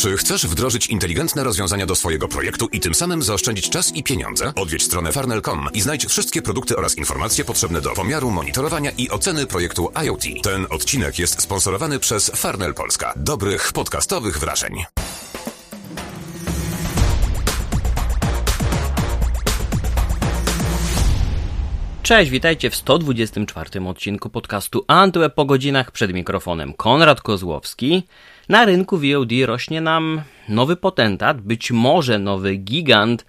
Czy chcesz wdrożyć inteligentne rozwiązania do swojego projektu i tym samym zaoszczędzić czas i pieniądze? Odwiedź stronę Farnell.com i znajdź wszystkie produkty oraz informacje potrzebne do pomiaru, monitorowania i oceny projektu IoT. Ten odcinek jest sponsorowany przez Farnell Polska. Dobrych podcastowych wrażeń. Cześć, witajcie w 124 odcinku podcastu Antyweb po godzinach. Przed mikrofonem Konrad Kozłowski. Na rynku VOD rośnie nam nowy potentat, być może nowy gigant.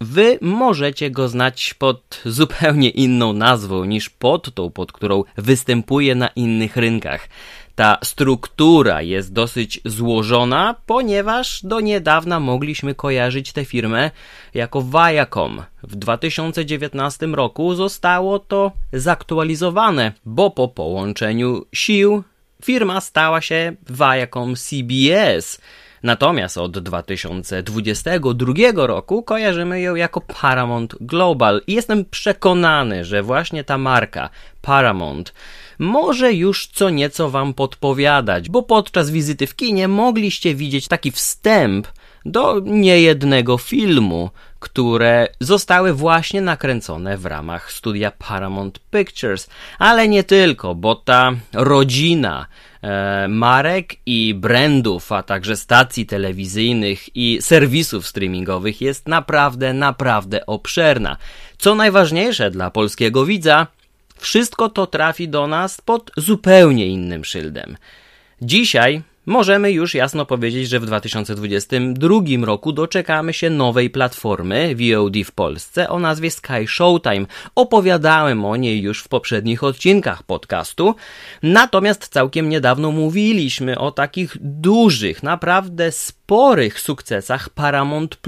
Wy możecie go znać pod zupełnie inną nazwą niż pod tą, pod którą występuje na innych rynkach. Ta struktura jest dosyć złożona, ponieważ do niedawna mogliśmy kojarzyć tę firmę jako Viacom. W 2019 roku zostało to zaktualizowane, bo po połączeniu sił firma stała się Viacom CBS. Natomiast od 2022 roku kojarzymy ją jako Paramount Global i jestem przekonany, że właśnie ta marka Paramount może już co nieco wam podpowiadać, bo podczas wizyty w kinie mogliście widzieć taki wstęp do niejednego filmu, które zostały właśnie nakręcone w ramach studia Paramount Pictures. Ale nie tylko, bo ta rodzina marek i brandów, a także stacji telewizyjnych i serwisów streamingowych jest naprawdę, naprawdę obszerna. Co najważniejsze dla polskiego widza, wszystko to trafi do nas pod zupełnie innym szyldem. Dzisiaj możemy już jasno powiedzieć, że w 2022 roku doczekamy się nowej platformy VOD w Polsce o nazwie Sky Showtime. Opowiadałem o niej już w poprzednich odcinkach podcastu, natomiast całkiem niedawno mówiliśmy o takich dużych, naprawdę sporych sukcesach Paramount+,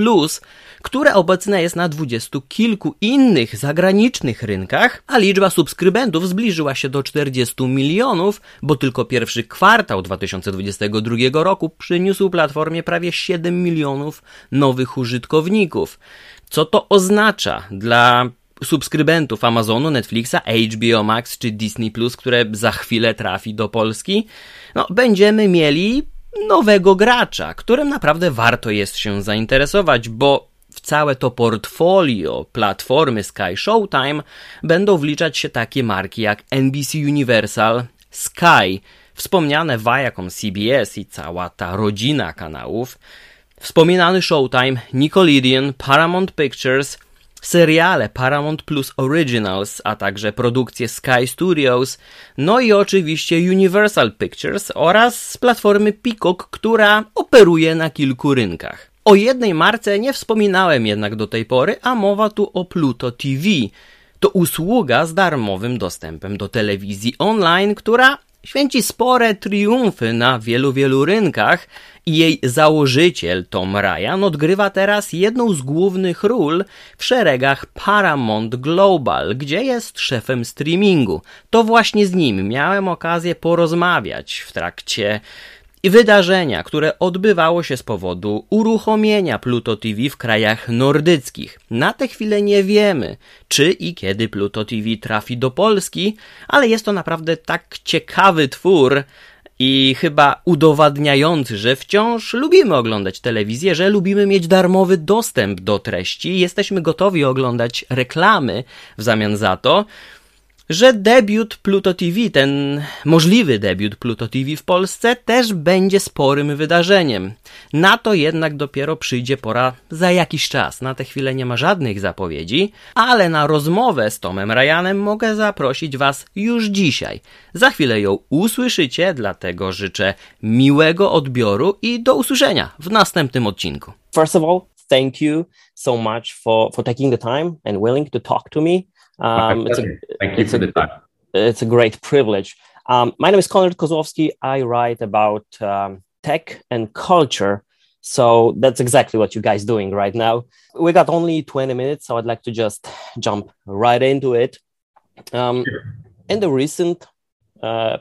które obecne jest na 20 kilku innych zagranicznych rynkach, a liczba subskrybentów zbliżyła się do 40 milionów, bo tylko pierwszy kwartał 2022 roku przyniósł platformie prawie 7 milionów nowych użytkowników. Co to oznacza dla subskrybentów Amazonu, Netflixa, HBO Max czy Disney Plus, które za chwilę trafi do Polski? No, będziemy mieli nowego gracza, którym naprawdę warto jest się zainteresować, bo w całe to portfolio platformy Sky Showtime będą wliczać się takie marki jak NBC Universal, Sky, wspomniane Viacom CBS i cała ta rodzina kanałów, wspominany Showtime, Nickelodeon, Paramount Pictures, seriale Paramount Plus Originals, a także produkcje Sky Studios, no i oczywiście Universal Pictures oraz platformy Peacock, która operuje na kilku rynkach. O jednej marce nie wspominałem jednak do tej pory, a mowa tu o Pluto TV. To usługa z darmowym dostępem do telewizji online, która święci spore triumfy na wielu, wielu rynkach i jej założyciel Tom Ryan odgrywa teraz jedną z głównych ról w szeregach Paramount Global, gdzie jest szefem streamingu. To właśnie z nim miałem okazję porozmawiać w trakcie wydarzenia, które odbywało się z powodu uruchomienia Pluto TV w krajach nordyckich. Na tę chwilę nie wiemy, czy i kiedy Pluto TV trafi do Polski, ale jest to naprawdę tak ciekawy twór i chyba udowadniający, że wciąż lubimy oglądać telewizję, że lubimy mieć darmowy dostęp do treści, jesteśmy gotowi oglądać reklamy w zamian za to, że debiut Pluto TV, ten możliwy debiut Pluto TV w Polsce też będzie sporym wydarzeniem. Na to jednak dopiero przyjdzie pora za jakiś czas. Na tę chwilę nie ma żadnych zapowiedzi, ale na rozmowę z Tomem Ryanem mogę zaprosić was już dzisiaj. Za chwilę ją usłyszycie, dlatego życzę miłego odbioru i do usłyszenia w następnym odcinku. First of all, thank you so much for taking the time and willing to talk to me. Thank you for the time. It's a great privilege. My name is Konrad Kozłowski. I write about tech and culture. So that's exactly what you guys are doing right now. We got only 20 minutes, so I'd like to just jump right into it. Sure. In the recent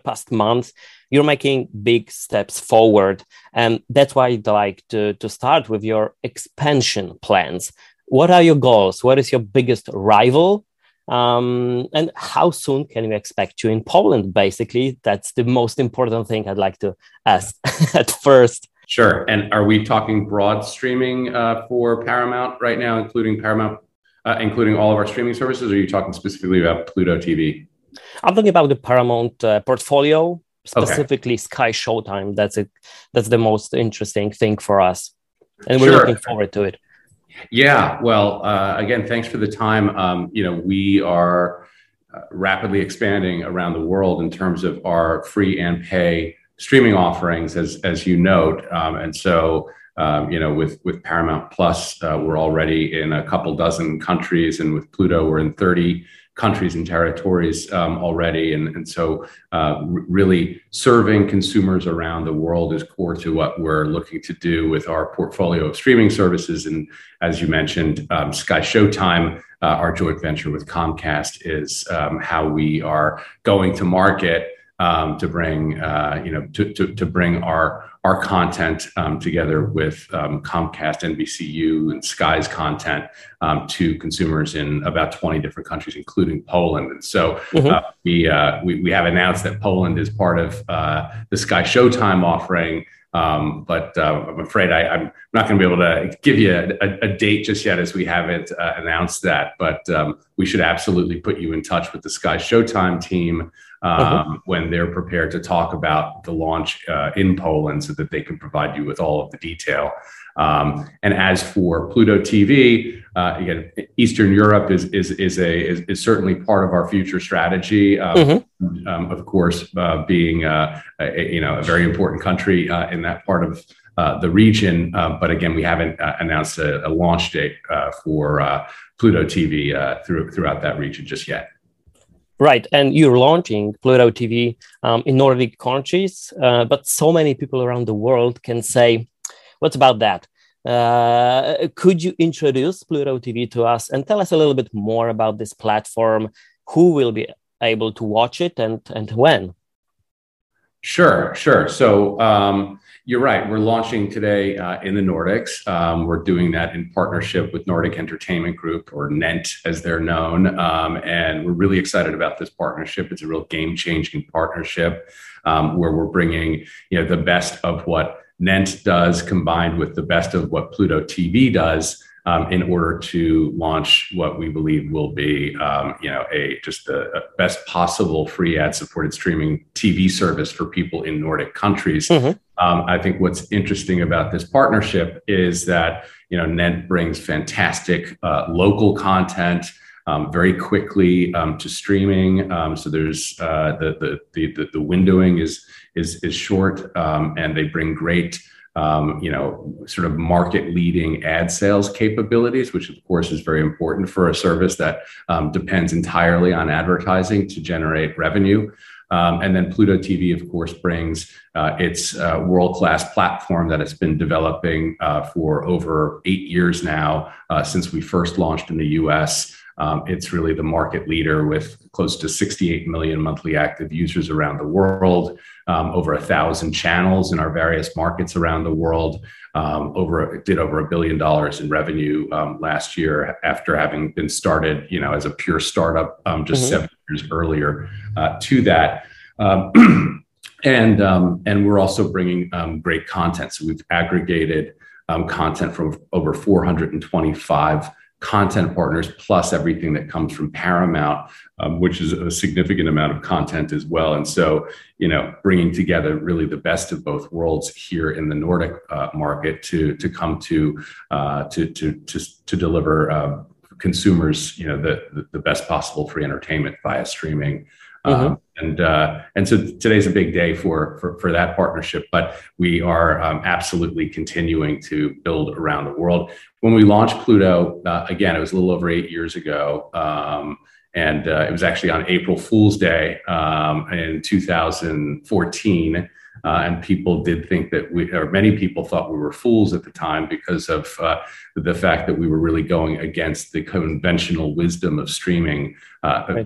past months, you're making big steps forward. And that's why I'd like to start with your expansion plans. What are your goals? What is your biggest rival? And how soon can we expect you in Poland? Basically, that's the most important thing I'd like to ask at first. Sure. And are we talking broad streaming for Paramount right now, including Paramount, including all of our streaming services? Or are you talking specifically about Pluto TV? I'm talking about the Paramount portfolio, specifically Sky Showtime. That's it. That's the most interesting thing for us. And we're looking forward to it. Yeah. Well, again, thanks for the time. We are rapidly expanding around the world in terms of our free and pay streaming offerings, as you note. And so, with Paramount+, we're already in a couple dozen countries. And with Pluto, we're in 30 countries and territories already. And so really serving consumers around the world is core to what we're looking to do with our portfolio of streaming services. And as you mentioned, Sky Showtime, our joint venture with Comcast, is how we are going to market to bring, to bring our content together with Comcast, NBCU, and Sky's content to consumers in about 20 different countries, including Poland. And so we have announced that Poland is part of the Sky Showtime offering. But I'm afraid I'm not going to be able to give you a date just yet, as we haven't announced that. But we should absolutely put you in touch with the Sky Showtime team when they're prepared to talk about the launch in Poland, so that they can provide you with all of the detail. And as for Pluto TV, again, Eastern Europe is certainly part of our future strategy. Of course, being a very important country in that part of the region. But again, we haven't announced a launch date for Pluto TV throughout that region just yet. Right. And you're launching Pluto TV in Nordic countries, but so many people around the world can say, what's about that? Could you introduce Pluto TV to us and tell us a little bit more about this platform? Who will be able to watch it and when? Sure. So you're right. We're launching today in the Nordics. We're doing that in partnership with Nordic Entertainment Group, or NENT as they're known. And we're really excited about this partnership. It's a real game-changing partnership where we're bringing the best of what NENT does combined with the best of what Pluto TV does in order to launch what we believe will be, the best possible free ad-supported streaming TV service for people in Nordic countries. I think what's interesting about this partnership is that NENT brings fantastic local content very quickly to streaming. So there's the windowing is short, and they bring great sort of market-leading ad sales capabilities, which of course is very important for a service that depends entirely on advertising to generate revenue. And then Pluto TV, of course, brings its world-class platform that it's been developing for over 8 years now since we first launched in the U.S. It's really the market leader with close to 68 million monthly active users around the world, over 1,000 channels in our various markets around the world, did over $1 billion in revenue last year after having been started, as a pure startup just 7 years earlier to that. And we're also bringing great content. So we've aggregated content from over 425 content partners, plus everything that comes from Paramount, which is a significant amount of content as well. And so, bringing together really the best of both worlds here in the Nordic market to come to deliver consumers, the best possible free entertainment via streaming. And so today's a big day for that partnership, but we are absolutely continuing to build around the world. When we launched Pluto, again, it was a little over 8 years ago. And it was actually on April Fool's Day in 2014. And people did think that many people thought we were fools at the time because of the fact that we were really going against the conventional wisdom of streaming.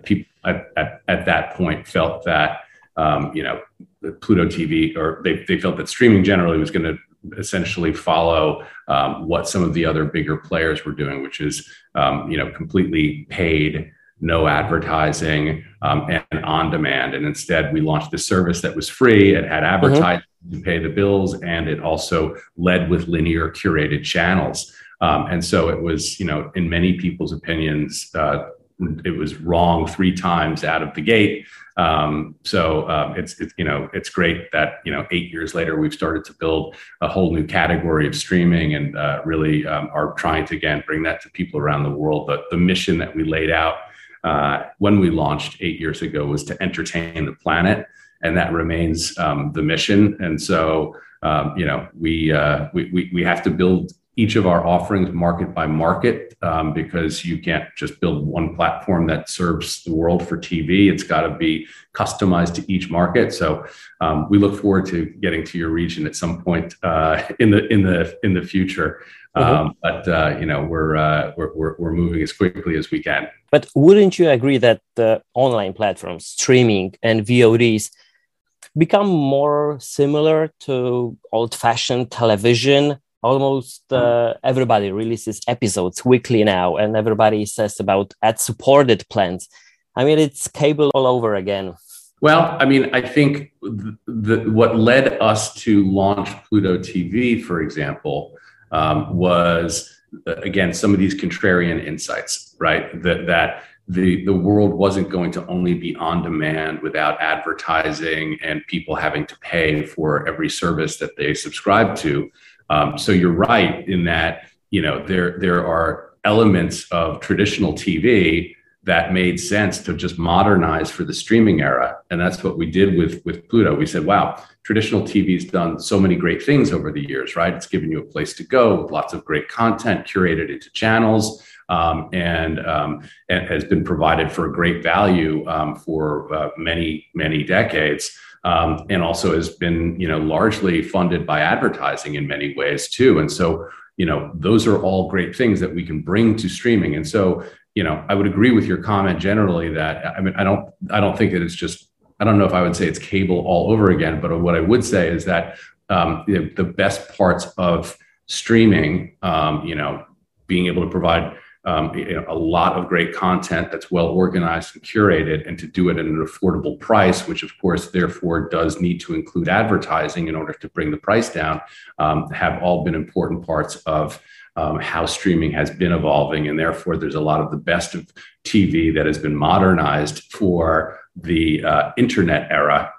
People at that point felt that, Pluto TV, or they felt that streaming generally was going to essentially follow what some of the other bigger players were doing, which is, completely paid, no advertising, and on demand. And instead we launched this service that was free. It had advertising to pay the bills, and it also led with linear curated channels. And so it was, you know, in many people's opinions, it was wrong 3 times out of the gate. It's great that, 8 years later, we've started to build a whole new category of streaming, and really are trying to, again, bring that to people around the world. But the mission that we laid out when we launched 8 years ago was to entertain the planet. And that remains the mission. And so, we have to build each of our offerings market by market, because you can't just build one platform that serves the world for TV. It's got to be customized to each market. So we look forward to getting to your region at some point in the future. We're moving as quickly as we can. But wouldn't you agree that the online platforms, streaming, and VODs become more similar to old-fashioned television? Almost everybody releases episodes weekly now, and everybody says about ad-supported plans. I mean, it's cable all over again. Well, I mean, I think what led us to launch Pluto TV, for example, was, again, some of these contrarian insights, right? The world wasn't going to only be on demand without advertising and people having to pay for every service that they subscribe to. So you're right in that, there are elements of traditional TV that made sense to just modernize for the streaming era. And that's what we did with Pluto. We said, wow, traditional TV's done so many great things over the years, right? It's given you a place to go with lots of great content curated into channels, and has been provided for a great value for many, many decades. And also has been, largely funded by advertising in many ways too. And so, those are all great things that we can bring to streaming. And so, I would agree with your comment generally that, I mean, I don't think that it's just, I don't know if I would say it's cable all over again, but what I would say is that the best parts of streaming, being able to provide a lot of great content that's well organized and curated, and to do it at an affordable price, which of course, therefore, does need to include advertising in order to bring the price down, have all been important parts of how streaming has been evolving. And therefore, there's a lot of the best of TV that has been modernized for the internet era,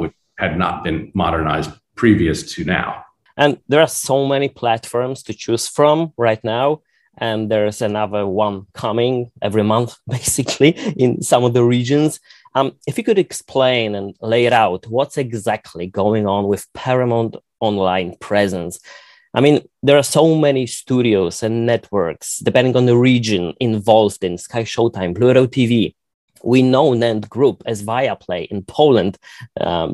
which had not been modernized previous to now. And there are so many platforms to choose from right now. And there's another one coming every month, basically, in some of the regions. If you could explain and lay it out, what's exactly going on with Paramount online presence? I mean, there are so many studios and networks, depending on the region, involved in Sky Showtime, Pluto TV. We know NENT Group as ViaPlay in Poland,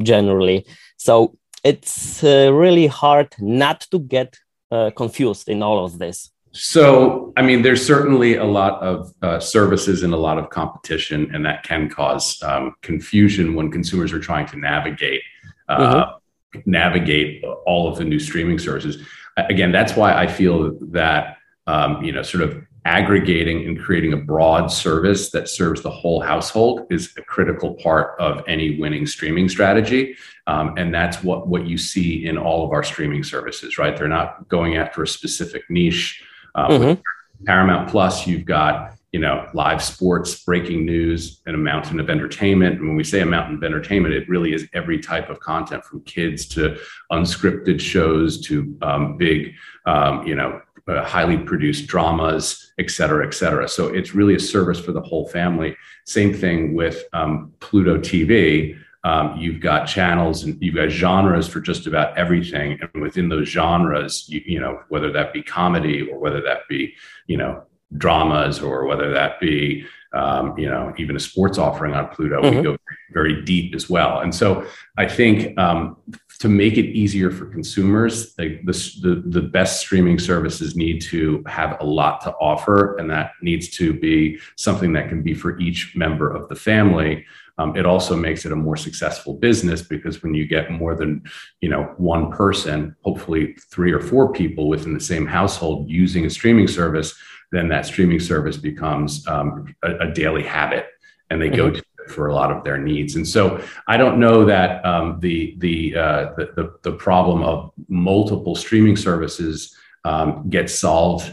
generally. So it's really hard not to get confused in all of this. So, I mean, there's certainly a lot of services and a lot of competition, and that can cause confusion when consumers are trying to navigate all of the new streaming services. Again, that's why I feel that, sort of aggregating and creating a broad service that serves the whole household is a critical part of any winning streaming strategy. And that's what you see in all of our streaming services, right? They're not going after a specific niche. With Paramount+, you've got, live sports, breaking news, and a mountain of entertainment. And when we say a mountain of entertainment, it really is every type of content, from kids to unscripted shows to big, highly produced dramas, et cetera, et cetera. So it's really a service for the whole family. Same thing with Pluto TV. You've got channels and you've got genres for just about everything. And within those genres, whether that be comedy or whether that be, dramas, or whether that be, even a sports offering on Pluto, we go very deep as well. And so I think to make it easier for consumers, the best streaming services need to have a lot to offer, and that needs to be something that can be for each member of the family. It also makes it a more successful business, because when you get more than, one person, hopefully 3 or 4 people within the same household using a streaming service, then that streaming service becomes a daily habit, and they go to for a lot of their needs. And so I don't know that the problem of multiple streaming services gets solved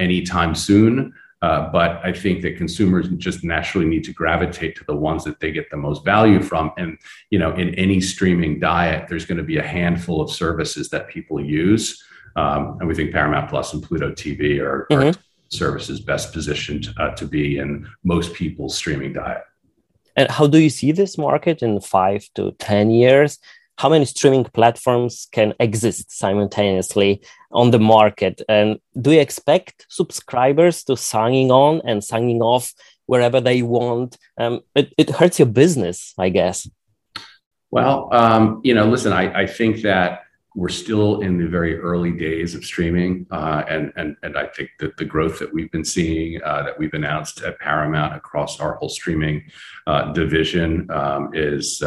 anytime soon. But I think that consumers just naturally need to gravitate to the ones that they get the most value from. And, you know, in any streaming diet, there's going to be a handful of services that people use. And we think Paramount Plus and Pluto TV are services best positioned to be in most people's streaming diet. And how do you see this market in 5 to 10 years? How many streaming platforms can exist simultaneously on the market? And do you expect subscribers to signing on and signing off wherever they want? It hurts your business, I guess. Well, listen, I think that we're still in the very early days of streaming. And I think that the growth that we've been seeing, that we've announced at Paramount across our whole streaming division is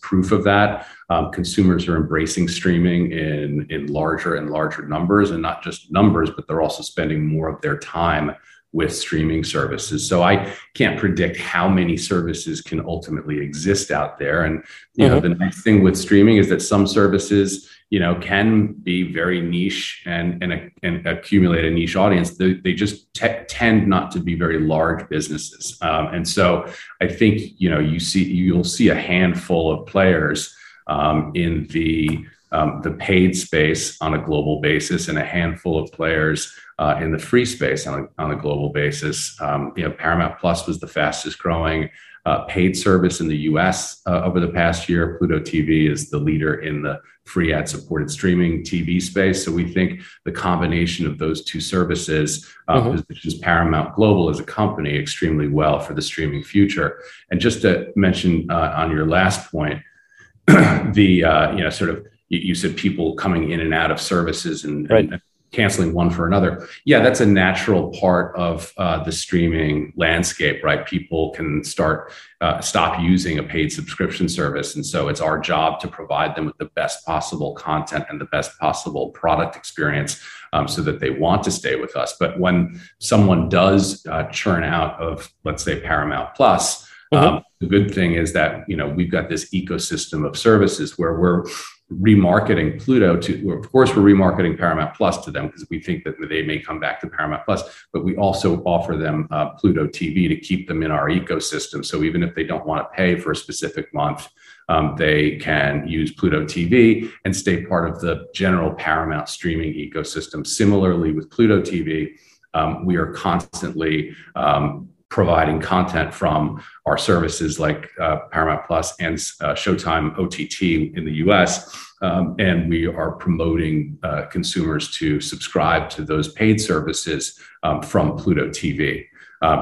proof of that. Consumers are embracing streaming in larger and larger numbers, and not just numbers, but they're also spending more of their time with streaming services. So I can't predict how many services can ultimately exist out there. And, you know, the nice thing with streaming is that some services, you know, can be very niche and accumulate a niche audience. They just tend not to be very large businesses. And so I think, you know, you'll see a handful of players in the paid space on a global basis, and a handful of players in the free space on a global basis. Paramount Plus was the fastest growing paid service in the US over the past year. Pluto TV is the leader in the free ad-supported streaming TV space. So we think the combination of those two services, positions Paramount Global as a company extremely well for the streaming future. And just to mention on your last point, you said people coming in and out of services and canceling one for another. Yeah, that's a natural part of the streaming landscape, right? People can stop using a paid subscription service. And so it's our job to provide them with the best possible content and the best possible product experience so that they want to stay with us. But when someone does churn out of, let's say, Paramount Plus, the good thing is that, you know, we've got this ecosystem of services where we're remarketing Pluto to, of course, we're remarketing Paramount Plus to them because we think that they may come back to Paramount Plus, but we also offer them Pluto TV to keep them in our ecosystem. So even if they don't want to pay for a specific month, they can use Pluto TV and stay part of the general Paramount streaming ecosystem. Similarly, with Pluto TV, we are constantly providing content from our services like Paramount Plus and Showtime OTT in the US. And we are promoting consumers to subscribe to those paid services from Pluto TV.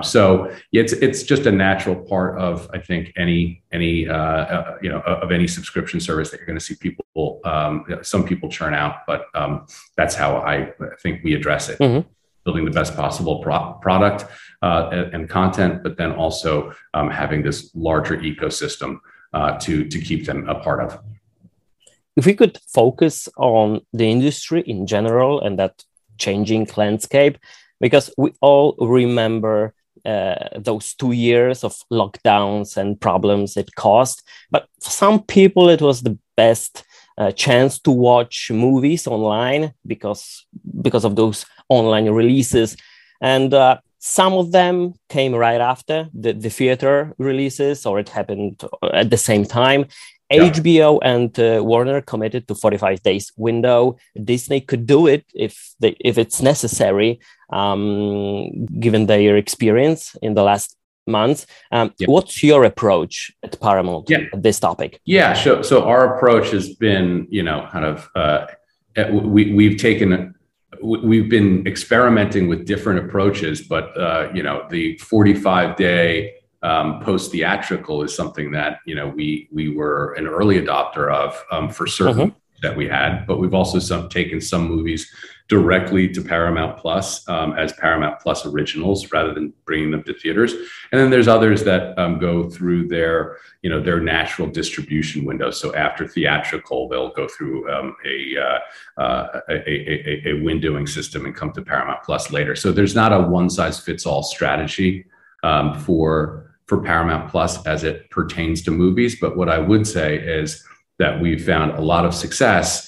So it's just a natural part of, I think, of any subscription service that you're going to see people, some people churn out, but that's how I think we address it. Mm-hmm. Building the best possible product and content, but then also having this larger ecosystem to keep them a part of. If we could focus on the industry in general and that changing landscape, because we all remember those 2 years of lockdowns and problems it caused. But for some people, it was the best chance to watch movies online because of those online releases. And some of them came right after the theater releases, or it happened at the same time. Yeah. HBO and Warner committed to 45 days window. Disney could do it if it's necessary, given their experience in the last months. What's your approach at Paramount at this topic? Yeah, so our approach has been, we've been experimenting with different approaches, but, the 45-day post-theatrical is something that, you know, we were an early adopter of for certain that we had, but we've also taken some movies directly to Paramount Plus as Paramount Plus originals rather than bringing them to theaters. And then there's others that go through their natural distribution window. So after theatrical, they'll go through a windowing system and come to Paramount Plus later. So there's not a one size fits all strategy for for Paramount Plus as it pertains to movies. But what I would say is that we've found a lot of success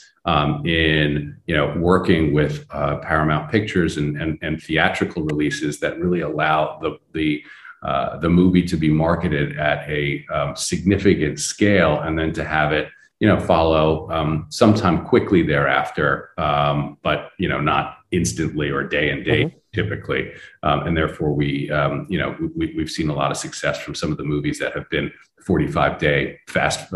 in working with Paramount Pictures and theatrical releases that really allow the movie to be marketed at a significant scale, and then to have it follow sometime quickly thereafter, but not instantly or day and date. Mm-hmm. Typically, and therefore we've seen a lot of success from some of the movies that have been 45-day fast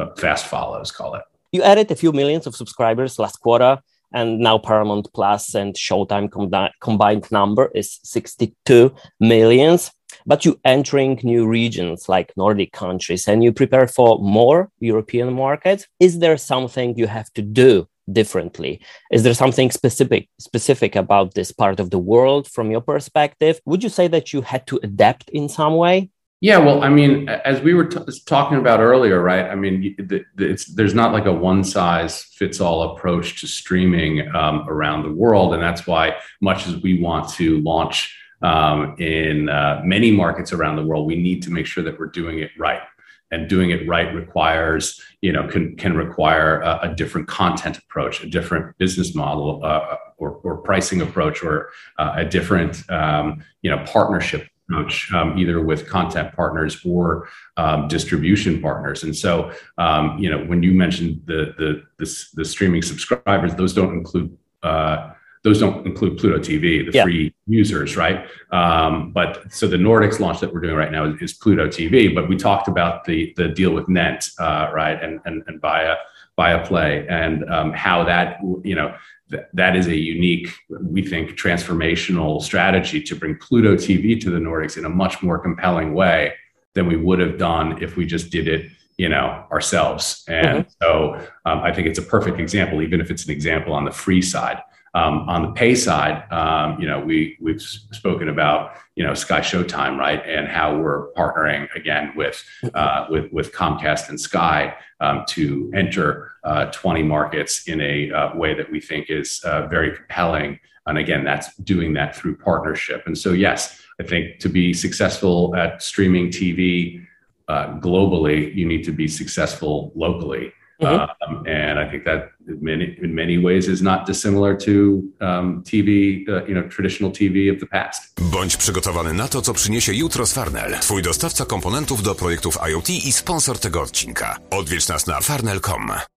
follows, call it. You added a few millions of subscribers last quarter, and now Paramount Plus and Showtime combined number is 62 millions. But you're entering new regions like Nordic countries, and you prepare for more European markets. Is there something you have to do differently? Is there something specific about this part of the world from your perspective? Would you say that you had to adapt in some way? Yeah, well, I mean, as we were talking about earlier, right? I mean, there's not like a one-size-fits-all approach to streaming around the world. And that's why, much as we want to launch in many markets around the world, we need to make sure that we're doing it right. And doing it right requires, can require a different content approach, a different business model or pricing approach, or a different, partnership approach, either with content partners or distribution partners. And so, when you mentioned the streaming subscribers, those don't include Pluto TV, the free users, right? But so the Nordics launch that we're doing right now is Pluto TV. But we talked about the deal with Nent, right, and ViaPlay, and how that that is a unique, we think, transformational strategy to bring Pluto TV to the Nordics in a much more compelling way than we would have done if we just did it ourselves. And so I think it's a perfect example, even if it's an example on the free side. On the pay side, we've spoken about Sky Showtime, right, and how we're partnering again with Comcast and Sky to enter 20 markets in a way that we think is very compelling. And again, that's doing that through partnership. And so, yes, I think to be successful at streaming TV globally, you need to be successful locally. And I think that in many ways is not dissimilar to TV, traditional TV of the past. Bądź przygotowany na to, co przyniesie jutro z Farnell, twój dostawca komponentów do projektów IoT i sponsor tego odcinka. Odwiedź nas na farnell.com.